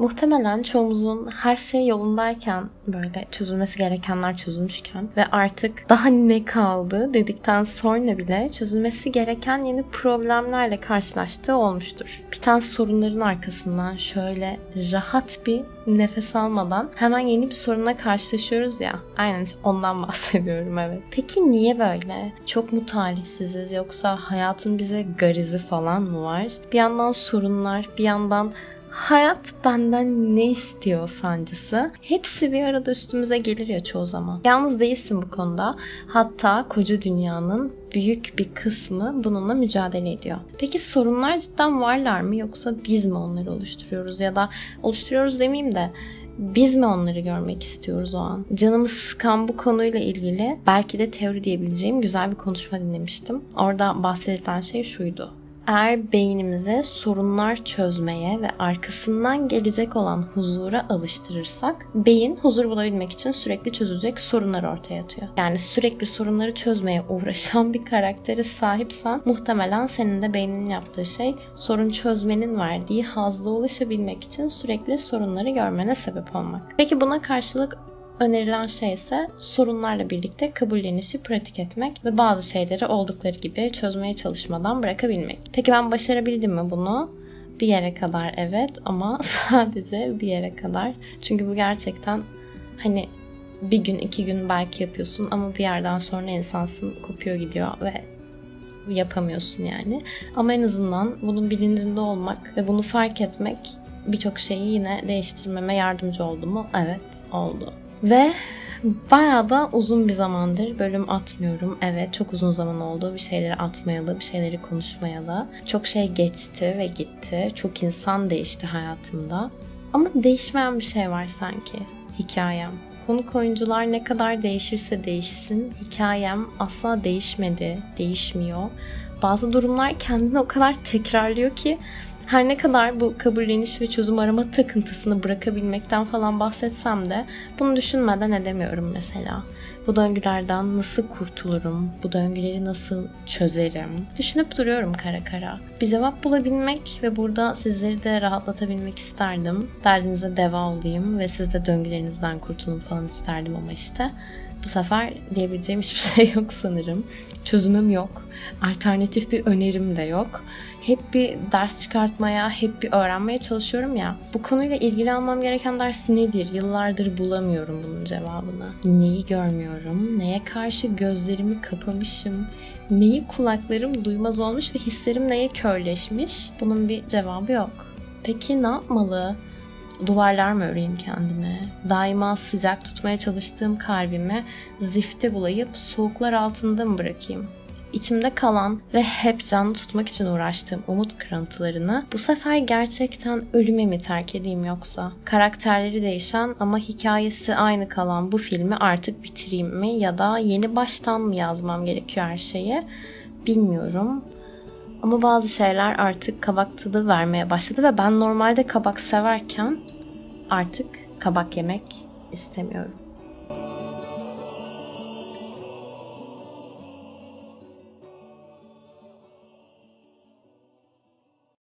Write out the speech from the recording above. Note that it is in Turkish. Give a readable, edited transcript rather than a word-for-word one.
Muhtemelen çoğumuzun her şey yolundayken, böyle çözülmesi gerekenler çözülmüşken ve artık daha ne kaldı dedikten sonra bile çözülmesi gereken yeni problemlerle karşılaştığı olmuştur. Biten sorunların arkasından şöyle rahat bir nefes almadan hemen yeni bir sorunla karşılaşıyoruz ya. Aynen ondan bahsediyorum, evet. Peki niye böyle? Çok mu talihsiziz, yoksa hayatın bize garizi falan mı var? Bir yandan sorunlar, bir yandan hayat benden ne istiyor sancısı. Hepsi bir arada üstümüze gelir ya çoğu zaman. Yalnız değilsin bu konuda. Hatta koca dünyanın büyük bir kısmı bununla mücadele ediyor. Peki sorunlar cidden varlar mı, yoksa biz mi onları oluşturuyoruz, ya da oluşturuyoruz demeyeyim de biz mi onları görmek istiyoruz o an? Canımı sıkan bu konuyla ilgili belki de teori diyebileceğim güzel bir konuşma dinlemiştim. Orada bahsedilen şey şuydu. Eğer beynimize sorunlar çözmeye ve arkasından gelecek olan huzura alıştırırsak, beyin huzur bulabilmek için sürekli çözülecek sorunları ortaya atıyor. Yani sürekli sorunları çözmeye uğraşan bir karaktere sahipsen, muhtemelen senin de beyninin yaptığı şey sorun çözmenin verdiği hazla ulaşabilmek için sürekli sorunları görmene sebep olmak. Peki buna karşılık önerilen şey ise sorunlarla birlikte kabullenişi pratik etmek ve bazı şeyleri oldukları gibi çözmeye çalışmadan bırakabilmek. Peki ben başarabildim mi bunu? Bir yere kadar evet, ama sadece bir yere kadar. Çünkü bu gerçekten hani bir gün, iki gün belki yapıyorsun ama bir yerden sonra insansın, kopuyor gidiyor ve yapamıyorsun yani. Ama en azından bunun bilincinde olmak ve bunu fark etmek birçok şeyi yine değiştirmeme yardımcı oldu mu? Evet, oldu. Ve bayağı da uzun bir zamandır bölüm atmıyorum. Evet, çok uzun zaman oldu. Bir şeyleri atmayalı, bir şeyleri konuşmayalı. Çok şey geçti ve gitti. Çok insan değişti hayatımda. Ama değişmeyen bir şey var sanki. Hikayem. Konuk oyuncular ne kadar değişirse değişsin, hikayem asla değişmedi, değişmiyor. Bazı durumlar kendini o kadar tekrarlıyor ki, her ne kadar bu kabulleniş ve çözüm arama takıntısını bırakabilmekten falan bahsetsem de bunu düşünmeden edemiyorum mesela. Bu döngülerden nasıl kurtulurum? Bu döngüleri nasıl çözerim? Düşünüp duruyorum kara kara. Bir cevap bulabilmek ve burada sizleri de rahatlatabilmek isterdim. Derdinize deva olayım ve siz de döngülerinizden kurtulun falan isterdim, ama işte bu sefer diyebileceğim hiçbir şey yok sanırım. Çözümüm yok. Alternatif bir önerim de yok. Hep bir ders çıkartmaya, hep bir öğrenmeye çalışıyorum ya. Bu konuyla ilgili almam gereken ders nedir? Yıllardır bulamıyorum bunun cevabını. Neyi görmüyorum? Neye karşı gözlerimi kapamışım? Neyi kulaklarım duymaz olmuş ve hislerim neye körleşmiş? Bunun bir cevabı yok. Peki ne yapmalı? Duvarlar mı öreyim kendime? Daima sıcak tutmaya çalıştığım kalbimi zifte bulayıp soğuklar altında mı bırakayım? İçimde kalan ve hep canlı tutmak için uğraştığım umut kırıntılarını bu sefer gerçekten ölüme mi terk edeyim yoksa? Karakterleri değişen ama hikayesi aynı kalan bu filmi artık bitireyim mi, ya da yeni baştan mı yazmam gerekiyor her şeyi? Bilmiyorum. Ama bazı şeyler artık kabak tadı vermeye başladı ve ben normalde kabak severken artık kabak yemek istemiyorum.